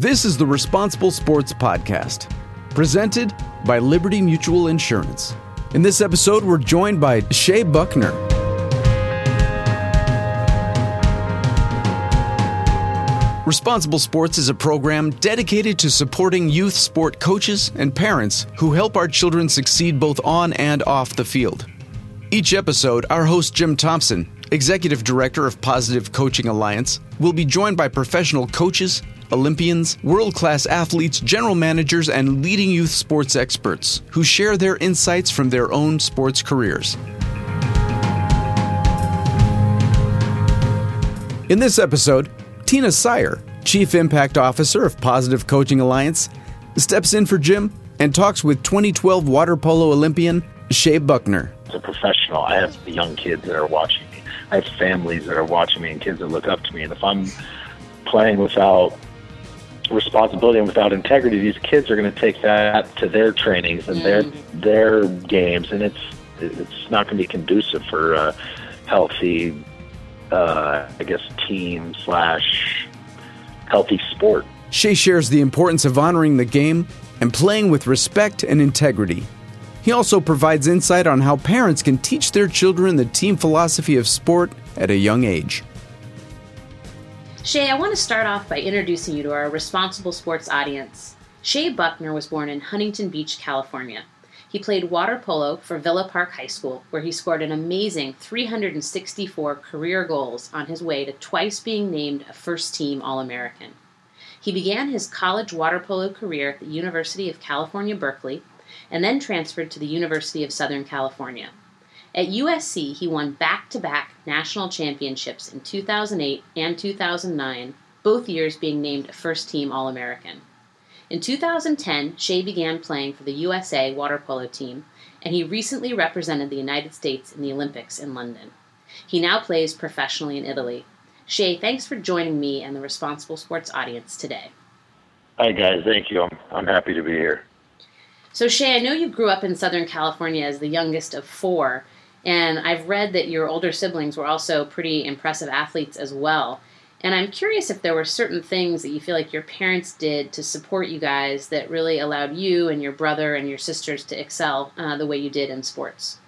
This is the Responsible Sports Podcast, presented by Liberty Mutual Insurance. In this episode, we're joined by Shea Buckner. Responsible Sports is a program dedicated to supporting youth sport coaches and parents who help our children succeed both on and off the field. Each episode, our host Jim Thompson, Executive Director of Positive Coaching Alliance, will be joined by professional coaches, Olympians, world-class athletes, general managers, and leading youth sports experts who share their insights from their own sports careers. In this episode, Tina Syer, Chief Impact Officer of Positive Coaching Alliance, steps in for Jim and talks with 2012 water polo Olympian Shea Buckner. As a professional, I have the young kids that are watching me. I have families that are watching me and kids that look up to me. And if I'm playing without responsibility and without integrity, these kids are going to take that to their trainings and their games, and it's not going to be conducive for healthy. Team/healthy sport. Shea shares the importance of honoring the game and playing with respect and integrity. He also provides insight on how parents can teach their children the team philosophy of sport at a young age. Shea, I want to start off by introducing you to our Responsible Sports audience. Shea Buckner was born in Huntington Beach, California. He played water polo for Villa Park High School, where he scored an amazing 364 career goals on his way to twice being named a first-team All-American. He began his college water polo career at the University of California, Berkeley, and then transferred to the University of Southern California. At USC, he won back-to-back national championships in 2008 and 2009, both years being named a first-team All-American. In 2010, Shea began playing for the USA water polo team, and he recently represented the United States in the Olympics in London. He now plays professionally in Italy. Shea, thanks for joining me and the Responsible Sports audience today. Hi, guys. Thank you. I'm happy to be here. So, Shea, I know you grew up in Southern California as the youngest of four, and I've read that your older siblings were also pretty impressive athletes as well. And I'm curious if there were certain things that you feel like your parents did to support you guys that really allowed you and your brother and your sisters to excel the way you did in sports.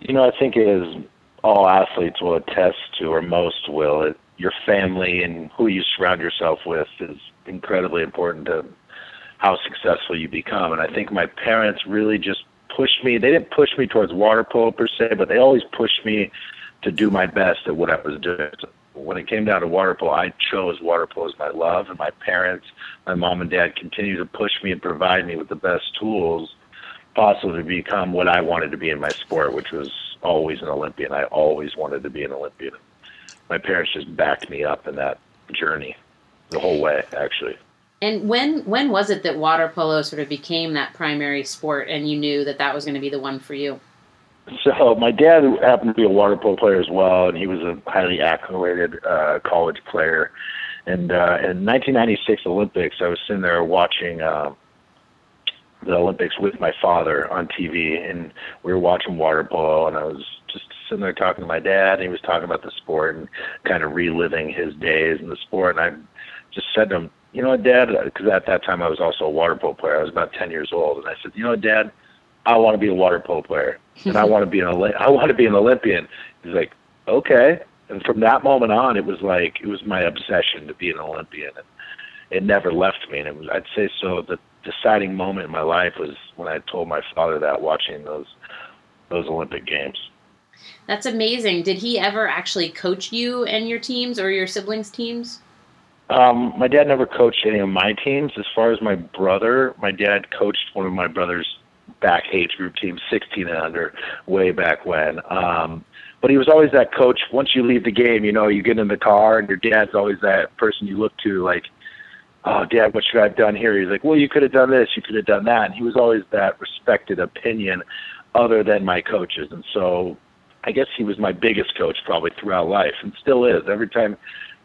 You know, I think as all athletes will attest to, or most will, your family and who you surround yourself with is incredibly important to how successful you become. And I think my parents really just pushed me. They didn't push me towards water polo per se, but they always pushed me to do my best at what I was doing. When it came down to water polo, I chose water polo as my love, and my parents, my mom and dad, continued to push me and provide me with the best tools possible to become what I wanted to be in my sport, which was always an Olympian. I always wanted to be an Olympian. My parents just backed me up in that journey the whole way, actually. And when was it that water polo sort of became that primary sport and you knew that that was going to be the one for you? So my dad happened to be a water polo player as well, and he was a highly acclimated college player. And in 1996 Olympics, I was sitting there watching the Olympics with my father on TV, and we were watching water polo, and I was just sitting there talking to my dad, and he was talking about the sport and kind of reliving his days in the sport. And I just said to him, you know what, Dad, because at that time I was also a water polo player. I was about 10 years old, and I said, you know what, Dad, I want to be a water polo player, and I want to be an Olympian. He's like, okay. And from that moment on, it was my obsession to be an Olympian, and it never left me. And it was, I'd say, so the deciding moment in my life was when I told my father that watching those Olympic games. That's amazing. Did he ever actually coach you and your teams or your siblings' teams? My dad never coached any of my teams. As far as my brother, my dad coached one of my brother's back age group team, 16 and under, way back when. But he was always that coach. Once you leave the game, you know, you get in the car and your dad's always that person you look to, like, oh, Dad, what should I have done here? He's like, well, you could have done this, you could have done that. And he was always that respected opinion other than my coaches. And so I guess he was my biggest coach probably throughout life, and still is. Every time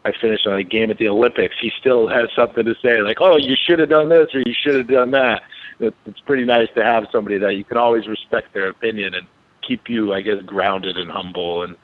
I finish on a game at the Olympics, he still has something to say, like, oh, you should have done this or you should have done that. It's pretty nice to have somebody that you can always respect their opinion and keep you, I guess, grounded and humble. And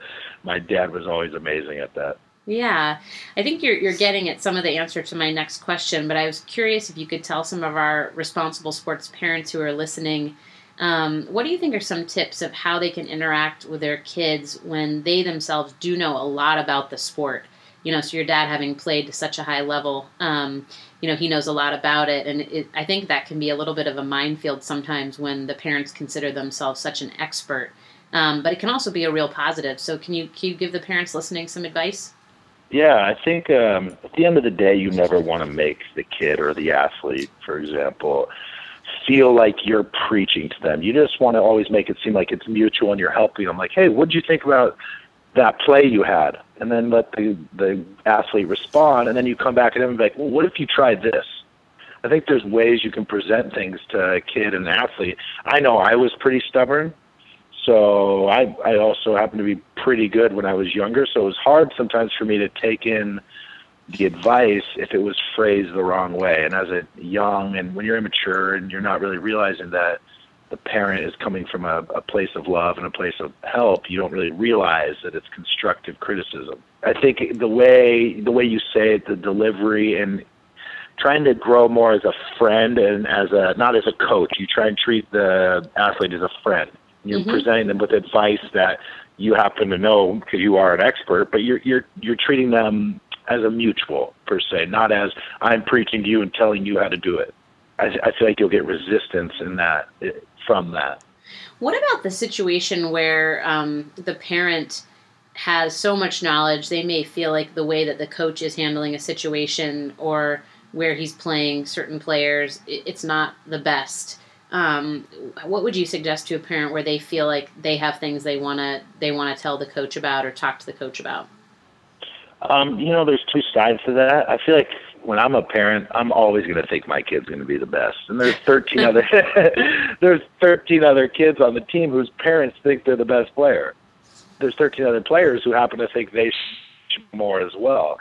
my dad was always amazing at that. Yeah, I think you're getting at some of the answer to my next question, but I was curious if you could tell some of our Responsible Sports parents who are listening, what do you think are some tips of how they can interact with their kids when they themselves do know a lot about the sport? You know, so your dad having played to such a high level, you know, he knows a lot about it. And I think that can be a little bit of a minefield sometimes when the parents consider themselves such an expert. But it can also be a real positive. So can you give the parents listening some advice? Yeah, I think at the end of the day, you never want to make the kid or the athlete, for example, feel like you're preaching to them. You just want to always make it seem like it's mutual and you're helping them. Like, hey, what did you think about that play you had? And then let the athlete respond, and then you come back at them and be like, well, what if you tried this? I think there's ways you can present things to a kid and an athlete. I know I was pretty stubborn, so I also happened to be pretty good when I was younger, so it was hard sometimes for me to take in the advice if it was phrased the wrong way. And as a young, and when you're immature and you're not really realizing that the parent is coming from a place of love and a place of help, you don't really realize that it's constructive criticism. I think the way you say it, the delivery, and trying to grow more as a friend and as a, not as a coach. You try and treat the athlete as a friend. You're mm-hmm. presenting them with advice that you happen to know because you are an expert, but you're treating them as a mutual per se, not as I'm preaching to you and telling you how to do it. I feel like you'll get resistance in that from that. What about the situation where the parent has so much knowledge, they may feel like the way that the coach is handling a situation or where he's playing certain players, it's not the best. What would you suggest to a parent where they feel like they have things they want to tell the coach about or talk to the coach about? You know, there's two sides to that. I feel like when I'm a parent, I'm always going to think my kid's going to be the best. And there's 13 other kids on the team whose parents think they're the best player. There's 13 other players who happen to think they should more as well.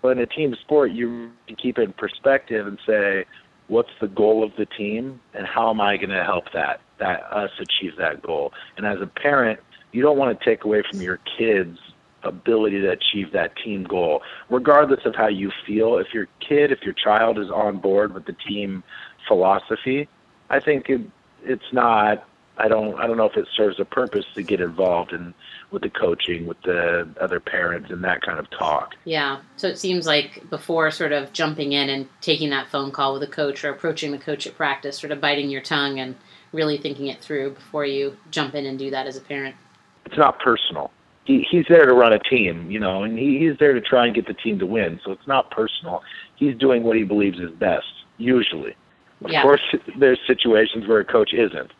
But in a team sport, you keep it in perspective and say, what's the goal of the team and how am I going to help that us achieve that goal? And as a parent, you don't want to take away from your kids' ability to achieve that team goal, regardless of how you feel. If your child is on board with the team philosophy, I think it's not. I don't know if it serves a purpose to get involved with the coaching, with the other parents, and that kind of talk. Yeah. So it seems like before sort of jumping in and taking that phone call with a coach or approaching the coach at practice, sort of biting your tongue and really thinking it through before you jump in and do that as a parent. It's not personal. He's there to run a team, you know, and he's there to try and get the team to win. So it's not personal. He's doing what he believes is best, usually. Of course, there's situations where a coach isn't.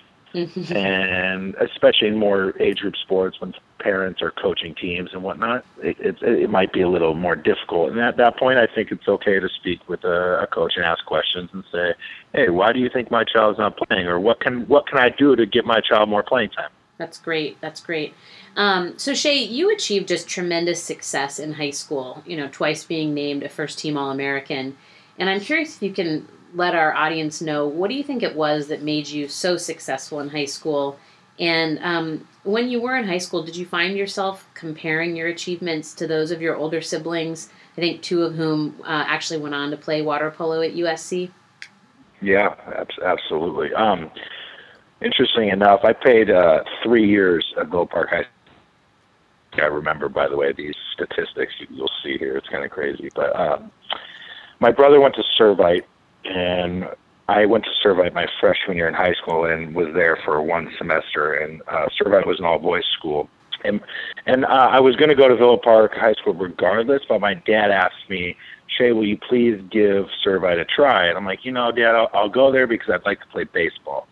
And especially in more age group sports when parents are coaching teams and whatnot, it might be a little more difficult. And at that point, I think it's okay to speak with a coach and ask questions and say, hey, why do you think my child's not playing? Or what can I do to get my child more playing time? That's great. So Shea, you achieved just tremendous success in high school, you know, twice being named a first-team All-American. And I'm curious if you can let our audience know, what do you think it was that made you so successful in high school? And when you were in high school, did you find yourself comparing your achievements to those of your older siblings, I think two of whom actually went on to play water polo at USC? Yeah, absolutely. Interesting enough, I played 3 years at Villa Park High School. I remember, by the way, these statistics you'll see here. It's kind of crazy. But my brother went to Servite, and I went to Servite my freshman year in high school and was there for one semester. And Servite was an all-boys school. And I was going to go to Villa Park High School regardless, but my dad asked me, Shea, will you please give Servite a try? And I'm like, you know, Dad, I'll go there because I'd like to play baseball.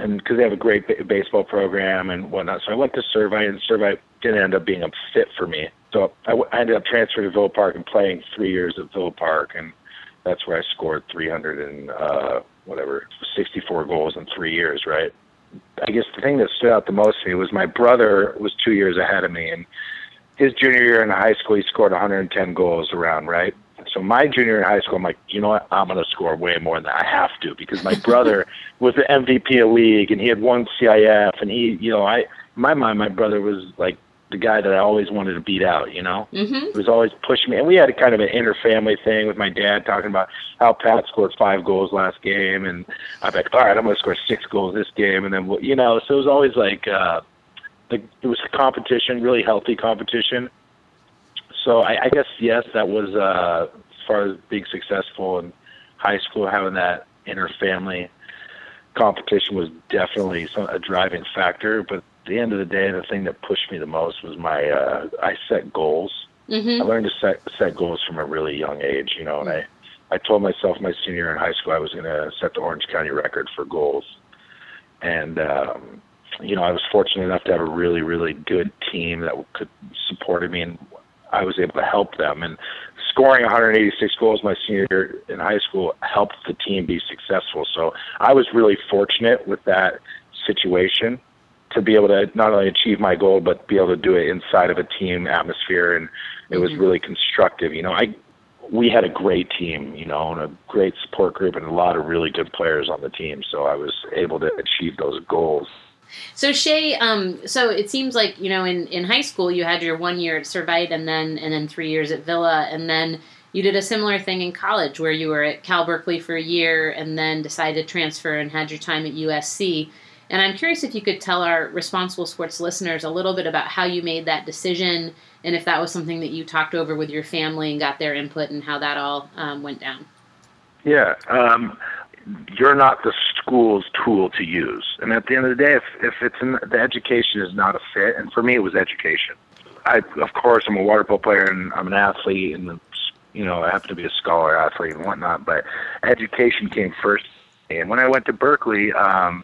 And because they have a great baseball program and whatnot. So I went to Servite, and Servite didn't end up being a fit for me. So I ended up transferring to Villa Park and playing 3 years at Villa Park. And that's where I scored 64 goals in 3 years, right? I guess the thing that stood out the most to me was my brother was 2 years ahead of me. And his junior year in high school, he scored 110 goals around, right? So my junior in high school, I'm like, you know what? I'm going to score way more than that. I have to, because my brother was the MVP of league and he had won CIF. And he, you know, in my mind, my brother was like the guy that I always wanted to beat out, you know? Mm-hmm. He was always pushing me. And we had a kind of an inner family thing with my dad talking about how Pat scored 5 goals last game. And I'm like, all right, I'm going to score 6 goals this game. And then, you know, so it was always like it was competition, really healthy competition. So I guess, yes, that was as far as being successful in high school, having that inner family competition was definitely a driving factor. But at the end of the day, the thing that pushed me the most was my I set goals. Mm-hmm. I learned to set goals from a really young age, you know, and I told myself my senior year in high school I was going to set the Orange County record for goals. And, you know, I was fortunate enough to have a really, really good team that could supported me, and I was able to help them. And scoring 186 goals my senior year in high school helped the team be successful. So I was really fortunate with that situation to be able to not only achieve my goal, but be able to do it inside of a team atmosphere. And it was really constructive. You know, we had a great team, you know, and a great support group and a lot of really good players on the team. So I was able to achieve those goals. So Shea, so it seems like, you know, in high school you had your 1 year at Servite and then 3 years at Villa, and then you did a similar thing in college where you were at Cal Berkeley for a year and then decided to transfer and had your time at USC. And I'm curious if you could tell our Responsible Sports listeners a little bit about how you made that decision and if that was something that you talked over with your family and got their input and how that all went down. Yeah, you're not the school's tool to use. And at the end of the day, if it's the education is not a fit, and for me it was education. Of course, I'm a water polo player and I'm an athlete, and, you know, I happen to be a scholar athlete and whatnot, but education came first. And when I went to Berkeley, I'm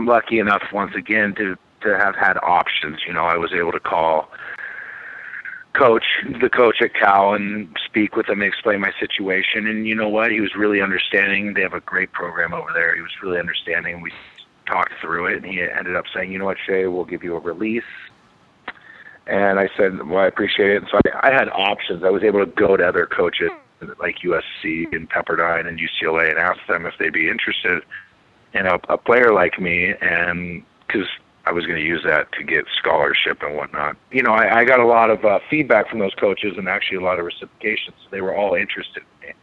lucky enough once again to have had options. You know, I was able to call the coach at Cal and speak with him and explain my situation. And you know what? He was really understanding. They have a great program over there. He was really understanding. We talked through it, and he ended up saying, you know what, Shea, we'll give you a release. And I said, well, I appreciate it. And so I had options. I was able to go to other coaches like USC and Pepperdine and UCLA and ask them if they'd be interested in a player like me, and because I was going to use that to get scholarship and whatnot. You know, I got a lot of feedback from those coaches and actually a lot of reciprocation. So they were all interested in me.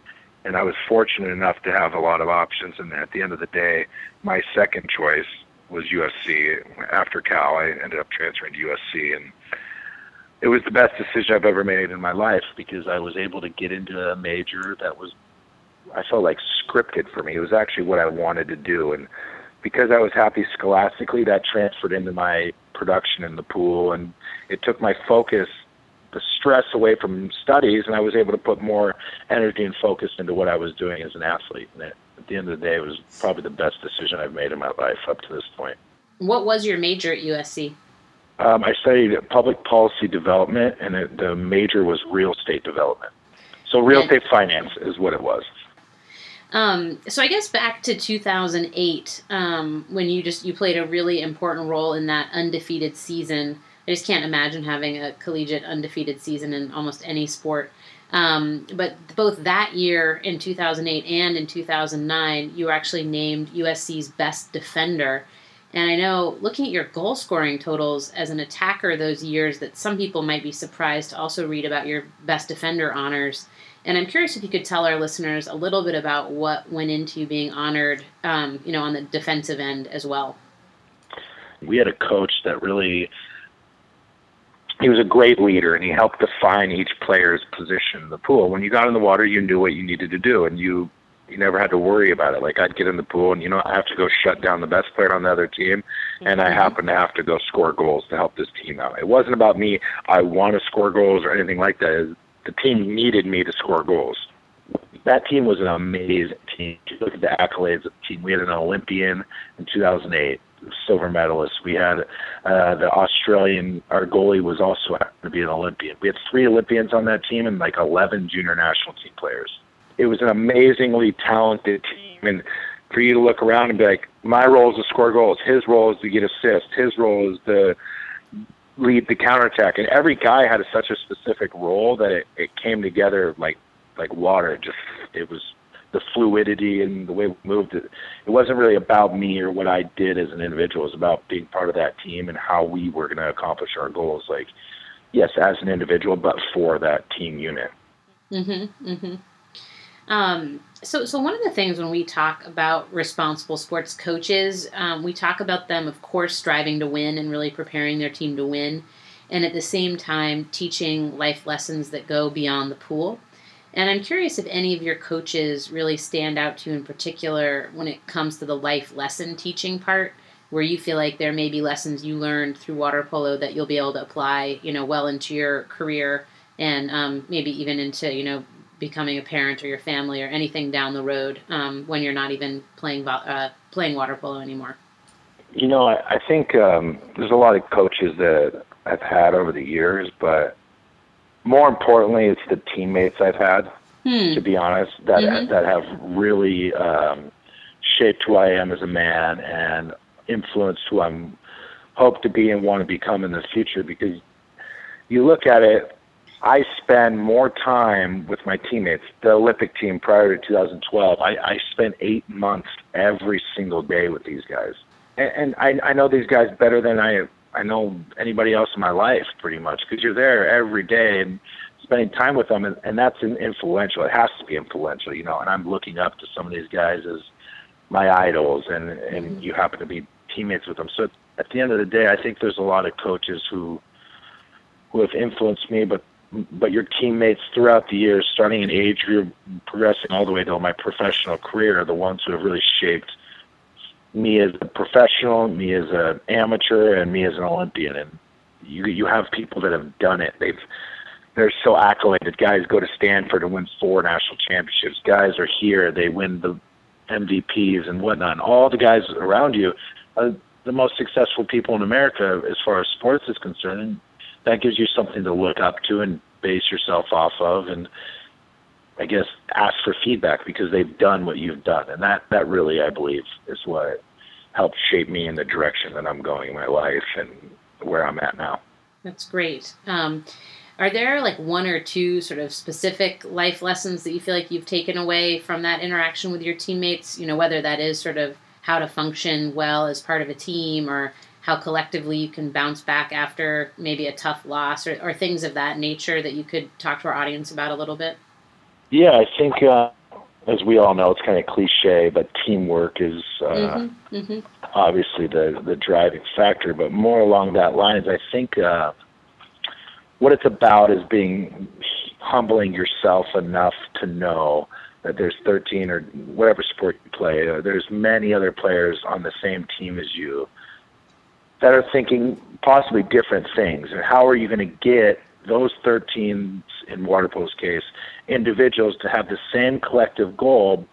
And I was fortunate enough to have a lot of options. And at the end of the day, my second choice was USC. After Cal, I ended up transferring to USC. And it was the best decision I've ever made in my life because I was able to get into a major that was, I felt like, scripted for me. It was actually what I wanted to do. And because I was happy scholastically, that transferred into my production in the pool, and it took my focus, the stress away from studies, and I was able to put more energy and focus into what I was doing as an athlete. And at the end of the day, it was probably the best decision I've made in my life up to this point. What was your major at USC? I studied public policy development, and the major was real estate development. So real estate finance is what it was. So I guess back to 2008, when you played a really important role in that undefeated season. I just can't imagine having a collegiate undefeated season in almost any sport. But both that year in 2008 and in 2009, you were actually named USC's best defender. And I know, looking at your goal scoring totals as an attacker those years, that some people might be surprised to also read about your best defender honors. And I'm curious if you could tell our listeners a little bit about what went into you being honored, you know, on the defensive end as well. We had a coach that really, he was a great leader, and he helped define each player's position in the pool. When you got in the water, you knew what you needed to do, and you never had to worry about it. Like, I'd get in the pool and, you know, I have to go shut down the best player on the other team, and I happen to have to go score goals to help this team out. It wasn't about me, I want to score goals or anything like that. The team needed me to score goals. That team was an amazing team. If you look at the accolades of the team, we had an Olympian in 2008, silver medalist. We had the Australian, our goalie was also happened to be an Olympian. We had 3 Olympians on that team and like 11 junior national team players. It was an amazingly talented team, and for you to look around and be like, my role is to score goals, his role is to get assists, his role is to lead the counterattack, and every guy had such a specific role that it came together like water. It was the fluidity and the way we moved. It wasn't really about me or what I did as an individual. It was about being part of that team and how we were going to accomplish our goals. Like, yes, as an individual, but for that team unit. Mm-hmm, mm-hmm. So one of the things when we talk about responsible sports coaches, we talk about them, of course, striving to win and really preparing their team to win, and at the same time teaching life lessons that go beyond the pool. And I'm curious if any of your coaches really stand out to you in particular when it comes to the life lesson teaching part, where you feel like there may be lessons you learned through water polo that you'll be able to apply, you know, well into your career and maybe even into, you know, becoming a parent or your family or anything down the road when you're not even playing water polo anymore? You know, I think there's a lot of coaches that I've had over the years, but more importantly, it's the teammates I've had, to be honest, that that have really shaped who I am as a man and influenced who I'm hope to be and want to become in the future. Because you look at it, I spend more time with my teammates. The Olympic team prior to 2012, I spent 8 months every single day with these guys. And I know these guys better than I know anybody else in my life, pretty much, because you're there every day and spending time with them. And that's influential. It has to be influential, you know. And I'm looking up to some of these guys as my idols, and you happen to be teammates with them. So at the end of the day, I think there's a lot of coaches who have influenced me, but your teammates throughout the years, starting in age group, progressing all the way to my professional career, are the ones who have really shaped me as a professional, me as an amateur, and me as an Olympian. And you have people that have done it. They're so accoladed. Guys go to Stanford and win 4 national championships. Guys are here. They win the MVPs and whatnot. And all the guys around you are the most successful people in America as far as sports is concerned. And that gives you something to look up to and base yourself off of, and I guess ask for feedback because they've done what you've done. And that really, I believe, is what helped shape me in the direction that I'm going in my life and where I'm at now. That's great. Are there like one or two sort of specific life lessons that you feel like you've taken away from that interaction with your teammates? You know, whether that is sort of how to function well as part of a team, or how collectively you can bounce back after maybe a tough loss, or things of that nature that you could talk to our audience about a little bit? Yeah, I think, as we all know, it's kind of cliche, but teamwork is obviously the driving factor. But more along that line is, I think what it's about is being humbling yourself enough to know that there's 13 or whatever sport you play, there's many other players on the same team as you that are thinking possibly different things. And how are you going to get those 13, in water polo's case, individuals to have the same collective goal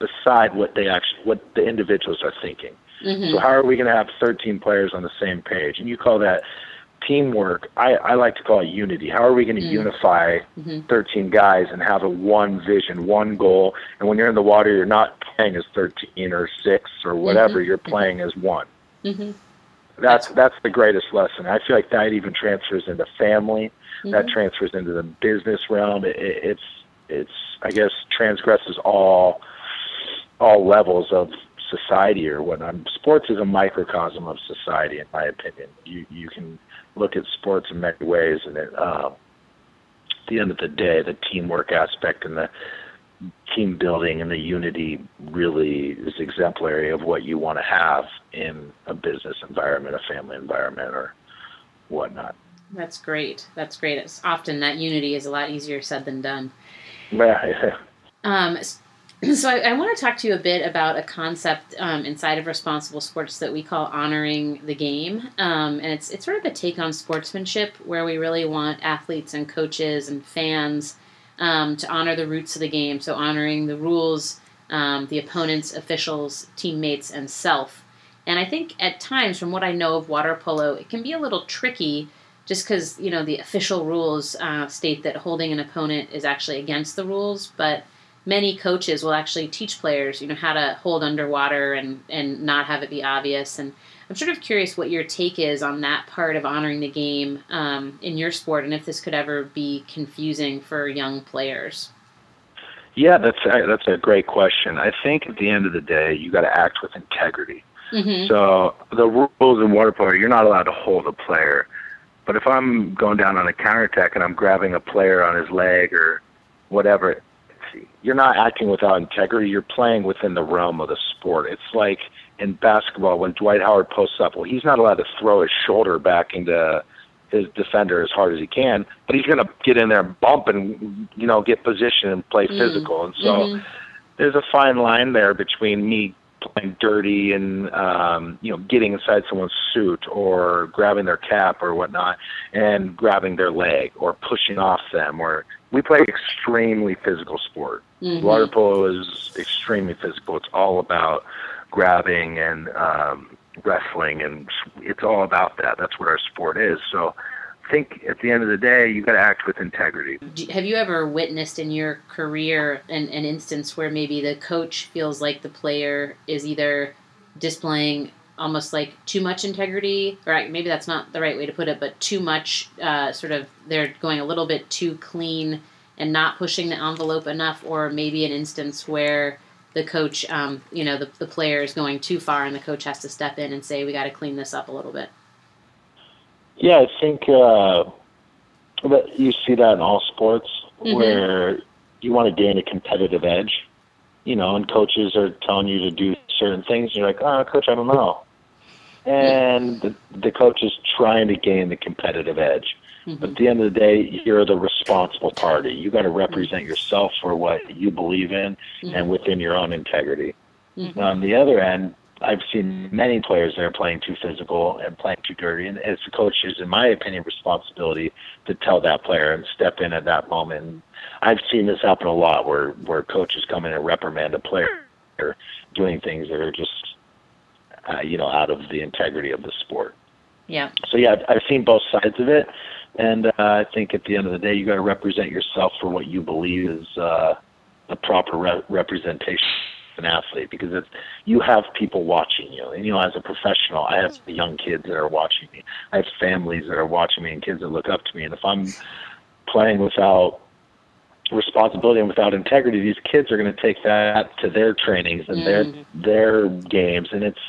beside what the individuals are thinking? Mm-hmm. So how are we going to have 13 players on the same page? And you call that teamwork. I like to call it unity. How are we going to unify 13 guys and have a one vision, one goal? And when you're in the water, you're not playing as 13 or 6 or whatever. You're playing as one. Mm-hmm. That's the greatest lesson. I feel like that even transfers into family, that transfers into the business realm. It's I guess transgresses all levels of society or whatnot. Sports is a microcosm of society, in my opinion. You can look at sports in many ways, and at the end of the day, the teamwork aspect and the team building and the unity really is exemplary of what you want to have in a business environment, a family environment, or whatnot. That's great. That's great. It's often that unity is a lot easier said than done. Yeah. So I want to talk to you a bit about a concept inside of Responsible Sports that we call honoring the game. And it's sort of a take on sportsmanship where we really want athletes and coaches and fans to honor the roots of the game, so honoring the rules, the opponents, officials, teammates, and self. And I think at times, from what I know of water polo, it can be a little tricky just because, you know, the official rules state that holding an opponent is actually against the rules, but many coaches will actually teach players, you know, how to hold underwater and not have it be obvious. And I'm sort of curious what your take is on that part of honoring the game in your sport, and if this could ever be confusing for young players. Yeah, that's a great question. I think at the end of the day, you got to act with integrity. Mm-hmm. So the rules in water polo, you're not allowed to hold a player. But if I'm going down on a counterattack and I'm grabbing a player on his leg or whatever, you're not acting without integrity. You're playing within the realm of the sport. It's like in basketball when Dwight Howard posts up, well, he's not allowed to throw his shoulder back into his defender as hard as he can, but he's going to get in there and bump and, you know, get position and play physical. And so there's a fine line there between me playing dirty and, you know, getting inside someone's suit or grabbing their cap or whatnot and grabbing their leg or pushing off them. Or we play extremely physical sport. Mm-hmm. Water polo is extremely physical. It's all about grabbing and wrestling, and it's all about that. That's what our sport is. So I think at the end of the day, you got to act with integrity. Have you ever witnessed in your career an instance where maybe the coach feels like the player is either displaying almost like too much integrity, or maybe that's not the right way to put it, but too much sort of they're going a little bit too clean and not pushing the envelope enough, or maybe an instance where the coach, you know, the player is going too far and the coach has to step in and say, we got to clean this up a little bit? Yeah, I think that you see that in all sports where you want to gain a competitive edge, you know, and coaches are telling you to do certain things. And you're like, oh, coach, I don't know. And the coach is trying to gain the competitive edge. Mm-hmm. But at the end of the day, you're the responsible party. You got to represent yourself for what you believe in and within your own integrity. Mm-hmm. On the other end, I've seen many players that are playing too physical and playing too dirty. And it's the coach's, in my opinion, responsibility to tell that player and step in at that moment. And I've seen this happen a lot where coaches come in and reprimand a player for doing things that are just, you know, out of the integrity of the sport. Yeah. So, yeah, I've seen both sides of it. And I think at the end of the day, you got to represent yourself for what you believe is the proper representation of an athlete, because it's, you have people watching you. And, you know, as a professional, I have young kids that are watching me. I have families that are watching me and kids that look up to me. And if I'm playing without responsibility and without integrity, these kids are going to take that to their trainings and their games. And it's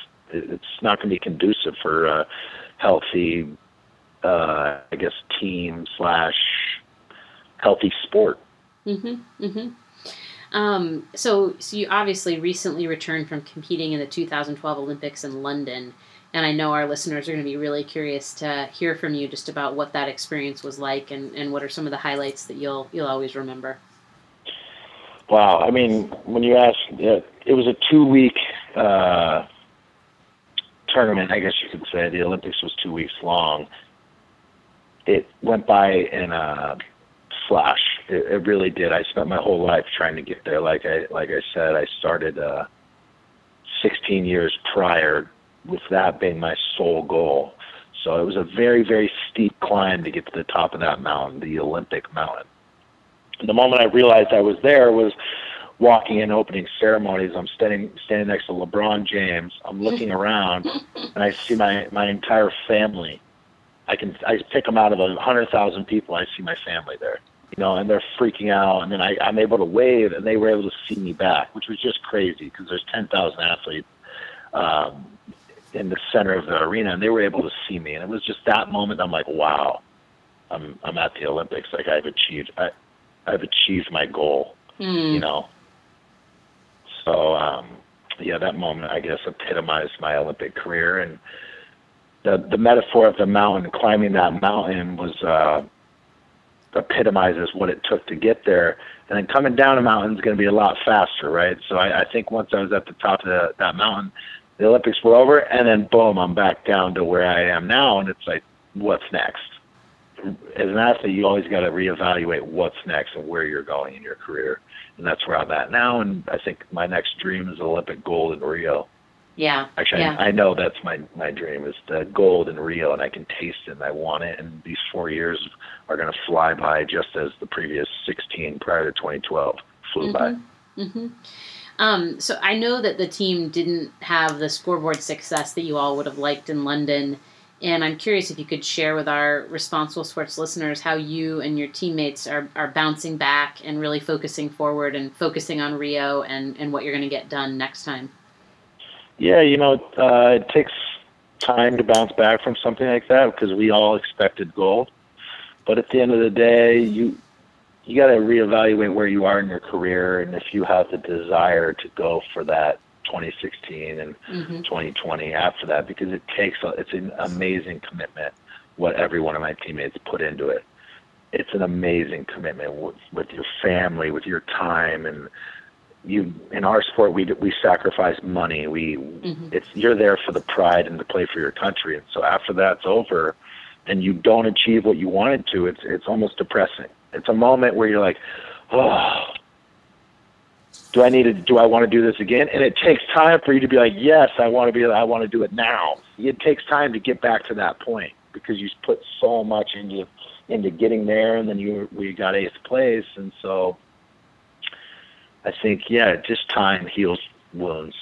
not going to be conducive for healthy I guess team/healthy sport. So you obviously recently returned from competing in the 2012 Olympics in London, and I know our listeners are going to be really curious to hear from you just about what that experience was like, and what are some of the highlights that you'll always remember. Wow, I mean, when you ask, it was a 2-week tournament, I guess you could say. The Olympics was 2 weeks long. It went by in a flash. It really did. I spent my whole life trying to get there. Like I said, I started 16 years prior with that being my sole goal. So it was a very, very steep climb to get to the top of that mountain, the Olympic mountain. And the moment I realized I was there was walking in opening ceremonies. I'm standing next to LeBron James. I'm looking around, and I see my entire family. I pick them out of 100,000 people. I see my family there, you know, and they're freaking out. And then I'm able to wave, and they were able to see me back, which was just crazy because there's 10,000 athletes in the center of the arena, and they were able to see me. And it was just that moment. I'm like, wow, I'm at the Olympics. Like I've achieved my goal, you know. So yeah, that moment I guess epitomized my Olympic career. And The metaphor of the mountain, climbing that mountain, was epitomizes what it took to get there. And then coming down a mountain is going to be a lot faster, right? So I think once I was at the top of that mountain, the Olympics were over, and then boom, I'm back down to where I am now, and it's like, what's next? As an athlete, you always got to reevaluate what's next and where you're going in your career. And that's where I'm at now, and I think my next dream is Olympic gold in Rio. Yeah. Actually, yeah. I know that's my dream is the gold in Rio, and I can taste it, and I want it. And these 4 years are going to fly by just as the previous 16 prior to 2012 flew by. Mm-hmm. So I know that the team didn't have the scoreboard success that you all would have liked in London. And I'm curious if you could share with our Responsible Sports listeners how you and your teammates are bouncing back and really focusing forward and focusing on Rio and what you're going to get done next time. Yeah, it takes time to bounce back from something like that because we all expected gold. But at the end of the day, you got to reevaluate where you are in your career and if you have the desire to go for that 2016 and 2020 after that, because it takes it's an amazing commitment what every one of my teammates put into it. It's an amazing commitment with your family, with your time, and you. In our sport, we sacrifice money. You're there for the pride and to play for your country. And so after that's over, and you don't achieve what you wanted to, it's almost depressing. It's a moment where you're like, oh. Do I want to do this again? And it takes time for you to be like, yes, I want to do it now. It takes time to get back to that point because you put so much into getting there, and then we got 8th place, and so I think just time heals wounds.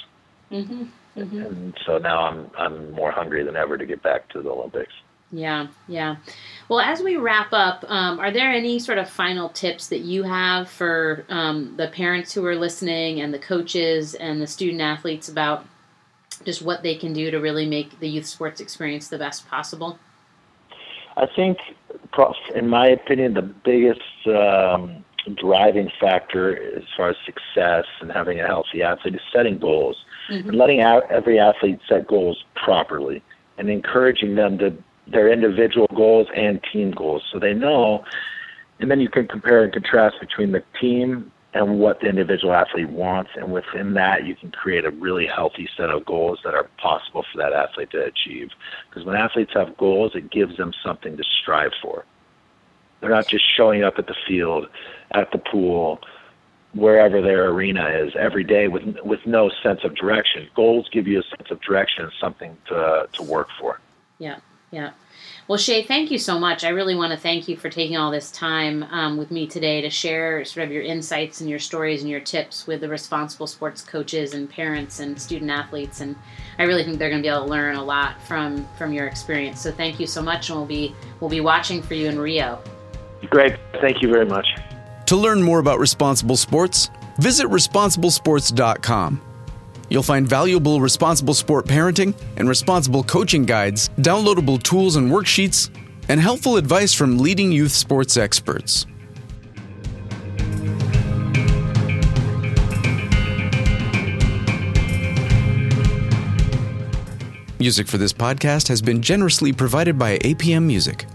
And so now I'm more hungry than ever to get back to the Olympics. Yeah. Well, as we wrap up, are there any sort of final tips that you have for the parents who are listening and the coaches and the student athletes about just what they can do to really make the youth sports experience the best possible? I think, in my opinion, the biggest driving factor as far as success and having a healthy athlete is setting goals and letting every athlete set goals properly and encouraging them to their individual goals and team goals, so they know, and then you can compare and contrast between the team and what the individual athlete wants, and within that you can create a really healthy set of goals that are possible for that athlete to achieve, because when athletes have goals, it gives them something to strive for. They're not just showing up at the field, at the pool, wherever their arena is every day with no sense of direction. Goals give you a sense of direction and something to work for. Yeah. Well, Shea, thank you so much. I really want to thank you for taking all this time with me today to share sort of your insights and your stories and your tips with the responsible sports coaches and parents and student athletes. And I really think they're going to be able to learn a lot from your experience. So thank you so much. And we'll be watching for you in Rio. Great. Thank you very much. To learn more about Responsible Sports, visit ResponsibleSports.com. You'll find valuable responsible sport parenting and responsible coaching guides, downloadable tools and worksheets, and helpful advice from leading youth sports experts. Music for this podcast has been generously provided by APM Music.